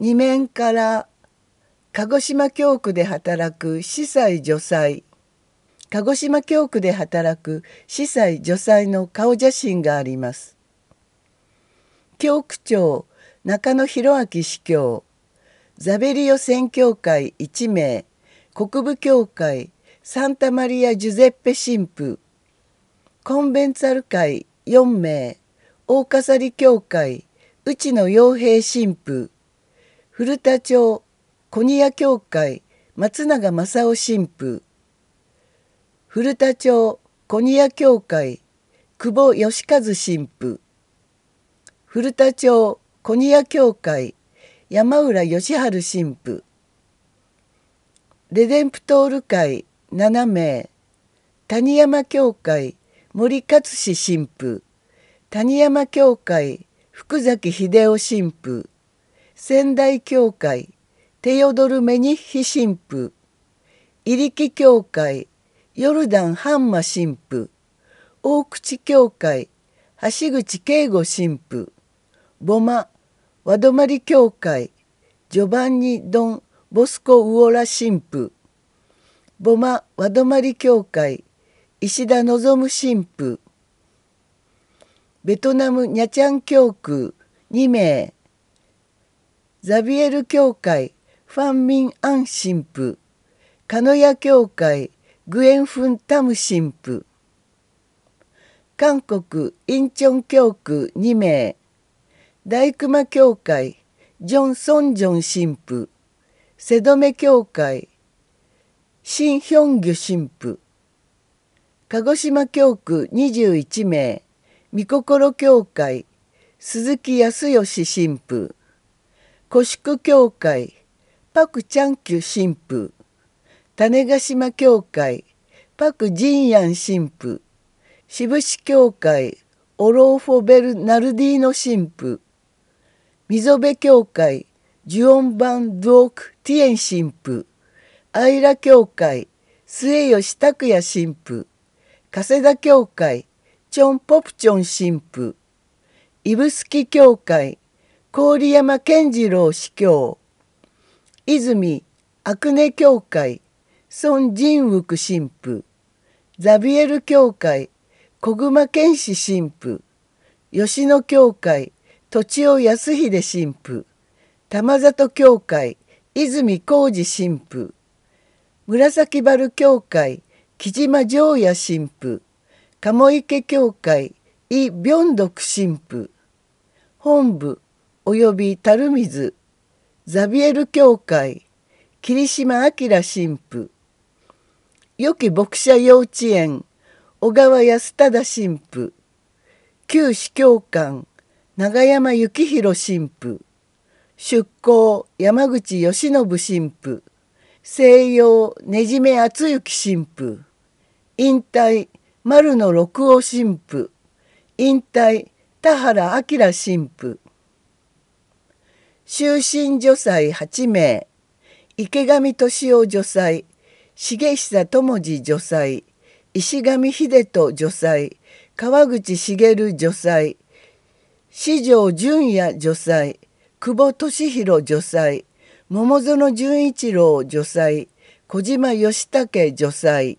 2面から鹿児島教区で働く司祭女祭、鹿児島教区で働く司祭女祭の顔写真があります。教区長中野博明司教、ザベリオ宣教会1名、国部教会サンタマリア・ジュゼッペ神父、コンベンツァル会4名、大笠利教会内野洋平神父、古田町古仁屋教会松永正夫神父、古田町古仁屋教会久保義和神父、古田町古仁屋教会山浦義春神父、レデンプトール会7名、谷山教会森勝志神父、谷山教会福崎秀夫神父、仙台教会テオドル・メニッヒ神父、イリキ教会ヨルダン・ハンマ神父、大口教会橋口慶吾神父、ボマ・ワドマリ教会ジョバンニ・ドン・ボスコ・ウオラ神父、ボマ・ワドマリ教会石田望神父、ベトナムニャチャン教区2名、ザビエル教会ファン・ミン・アン神父、カノヤ教会グエン・フン・タム神父、韓国インチョン教区2名、大熊教会ジョン・ソンジョン神父、セドメ教会シン・ヒョンギュ神父、鹿児島教区21名、御心教会鈴木康義神父、古宿教会パクチャンキュ神父、種子島教会パクジンヤン神父、志布志教会オローフォベルナルディーノ神父、溝部教会ジュオンバンドークティエン神父、アイラ教会末吉拓也神父、加世田教会チョン・ポプチョン神父、指宿教会郡山健次郎司教、泉阿久根教会孫仁福神父、ザビエル教会小熊健志神父、吉野教会栃尾康秀神父、玉里教会泉浩二神父、紫原教会木島城也神父、鴨池教会イ・ビョンドク神父、本部および垂水ザビエル教会霧島明神父、良き牧者幼稚園小川安忠神父、旧司教官永山幸宏神父、出向山口義信神父、西洋ねじめ厚行神父、引退丸野六尾神父、引退田原明神父、終身女祭8名、池上俊夫女祭、重久智次女祭、石上秀人女祭、川口茂女祭、四条淳也女祭、久保俊弘女祭、桃園純一郎女祭、小島義武女祭、